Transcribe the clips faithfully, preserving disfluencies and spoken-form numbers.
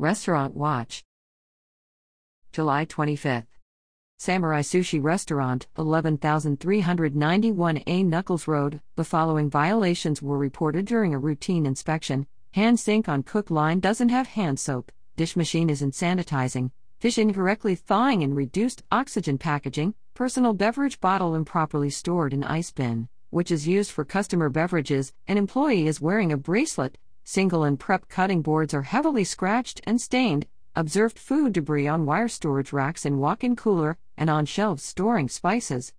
Restaurant Watch. July twenty-fifth. Samurai Sushi Restaurant, eleven thousand three hundred ninety-one A Nuckols Road. The following violations were reported during a routine inspection. Hand sink on cook line doesn't have hand soap. Dish machine isn't sanitizing. Fish incorrectly thawing in reduced oxygen packaging. Personal beverage bottle improperly stored in ice bin, which is used for customer beverages. An employee is wearing a bracelet. Single and prep cutting boards are heavily scratched and stained. Observed food debris on wire storage racks in walk-in cooler and on shelves storing spices.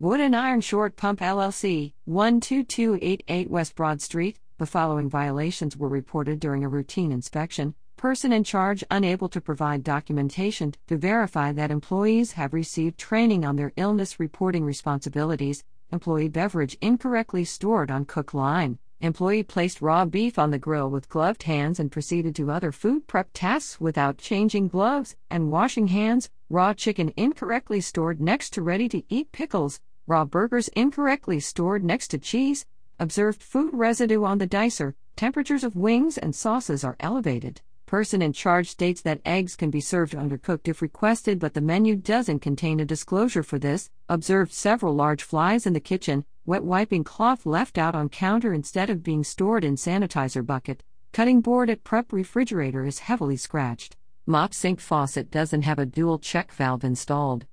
Wood and Iron Short Pump L L C, one two two eight eight West Broad Street. The following violations were reported during a routine inspection. Person in charge unable to provide documentation to verify that employees have received training on their illness reporting responsibilities. Employee beverage incorrectly stored on cook line. Employee placed raw beef on the grill with gloved hands and proceeded to other food prep tasks without changing gloves and washing hands. Raw chicken incorrectly stored next to ready-to-eat pickles. Raw burgers incorrectly stored next to cheese. Observed food residue on the dicer. Temperatures of wings and sauces are elevated. Person in charge states that eggs can be served undercooked if requested, but the menu doesn't contain a disclosure for this. Observed several large flies in the kitchen. Wet wiping cloth left out on counter instead of being stored in sanitizer bucket. Cutting board at prep refrigerator is heavily scratched. Mop sink faucet doesn't have a dual check valve installed.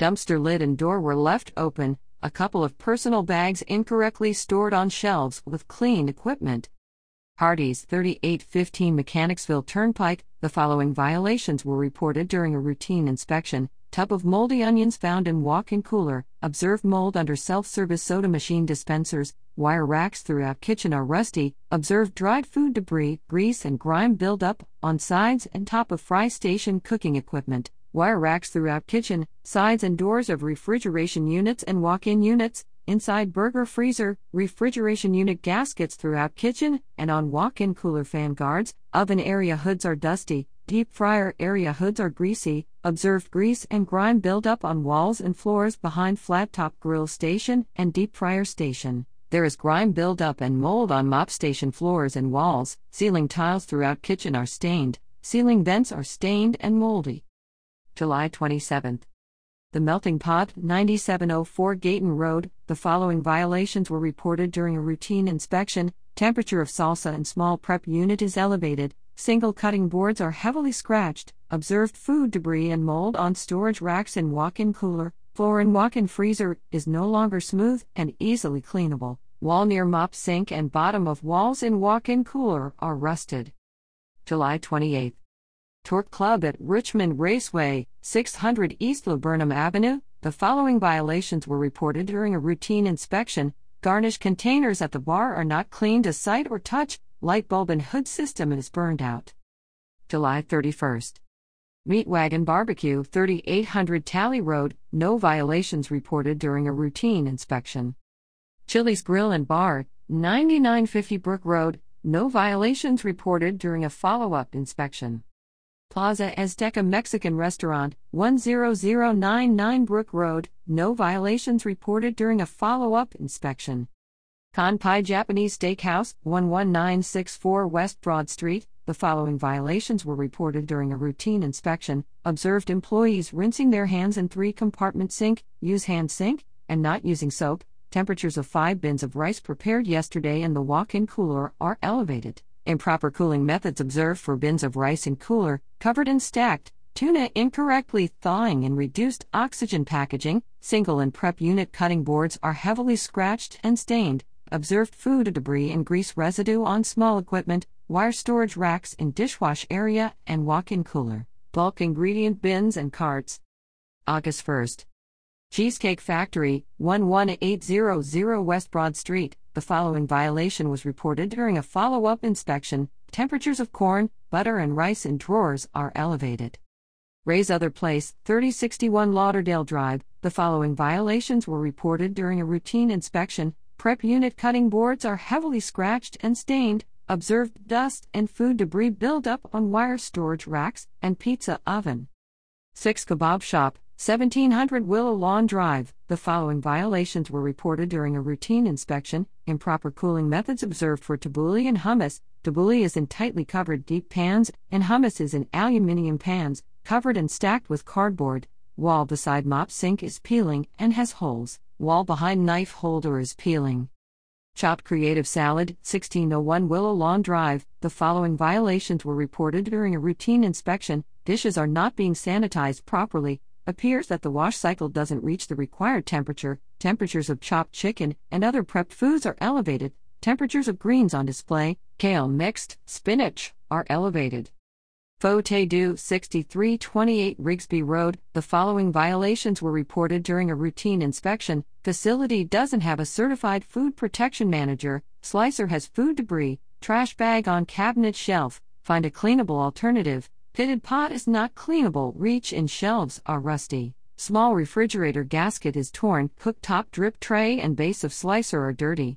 Dumpster lid and door were left open. A couple of personal bags incorrectly stored on shelves with clean equipment. Hardee's, thirty-eight fifteen Mechanicsville Turnpike. The following violations were reported during a routine inspection. Tub of moldy onions found in walk-in cooler. Observed mold under self-service soda machine dispensers. Wire racks throughout kitchen are rusty. Observed dried food debris, grease and grime buildup on sides and top of fry station cooking equipment. Wire racks throughout kitchen, sides and doors of refrigeration units and walk-in units. Inside burger freezer, refrigeration unit gaskets throughout kitchen, and on walk-in cooler fan guards. Oven area hoods are dusty. Deep fryer area hoods are greasy. Observed grease and grime buildup on walls and floors behind flat-top grill station and deep fryer station. There is grime buildup and mold on mop station floors and walls. Ceiling tiles throughout kitchen are stained. Ceiling vents are stained and moldy. July twenty-seventh. The Melting Pot, ninety-seven oh four Gayton Road. The following violations were reported during a routine inspection. Temperature of salsa and small prep unit is elevated. Single cutting boards are heavily scratched. Observed food debris and mold on storage racks in walk-in cooler. Floor in walk-in freezer is no longer smooth and easily cleanable. Wall near mop sink and bottom of walls in walk-in cooler are rusted. July twenty-eighth. Torque Club at Richmond Raceway, six hundred East Laburnum Avenue. The following violations were reported during a routine inspection. Garnish containers at the bar are not cleaned to sight or touch. Light bulb and hood system is burned out. July thirty-first. Meat Wagon Barbecue, thirty-eight hundred Talley Road. No violations reported during a routine inspection. Chili's Grill and Bar, ninety-nine fifty Brook Road. No violations reported during a follow-up inspection. Plaza Azteca Mexican Restaurant, one zero zero nine nine Brook Road. No violations reported during a follow-up inspection. Kanpai Japanese Steakhouse, one one nine six four West Broad Street. The following violations were reported during a routine inspection. Observed employees rinsing their hands in three-compartment sink, use hand sink, and not using soap. Temperatures of five bins of rice prepared yesterday in the walk-in cooler are elevated. Improper cooling methods observed for bins of rice in cooler, covered and stacked. Tuna incorrectly thawing in reduced oxygen packaging. Single and prep unit cutting boards are heavily scratched and stained. Observed food debris and grease residue on small equipment, wire storage racks in dishwash area and walk-in cooler. Bulk ingredient bins and carts. August first. Cheesecake Factory, one one eight zero zero West Broad Street. The following violation was reported during a follow-up inspection. Temperatures of corn, butter, and rice in drawers are elevated. Ray's Other Place, thirty sixty-one Lauderdale Drive. The following violations were reported during a routine inspection. Prep unit cutting boards are heavily scratched and stained. Observed dust and food debris buildup on wire storage racks and pizza oven. six Kebab Shop, seventeen hundred Willow Lawn Drive, the following violations were reported during a routine inspection: improper cooling methods observed for tabbouleh and hummus. Tabbouleh is in tightly covered deep pans, and hummus is in aluminium pans, covered and stacked with cardboard. Wall beside mop sink is peeling and has holes. Wall behind knife holder is peeling. Chopped Creative Salad, sixteen oh one Willow Lawn Drive, the following violations were reported during a routine inspection: dishes are not being sanitized properly, appears that the wash cycle doesn't reach the required temperature, temperatures of chopped chicken and other prepped foods are elevated, temperatures of greens on display, kale mixed, spinach, are elevated. Fotei Du, sixty-three twenty-eight Rigsby Road, the following violations were reported during a routine inspection: facility doesn't have a certified food protection manager, slicer has food debris, trash bag on cabinet shelf, find a cleanable alternative, pitted pot is not cleanable, reach in shelves are rusty, small refrigerator gasket is torn, cooktop drip tray and base of slicer are dirty.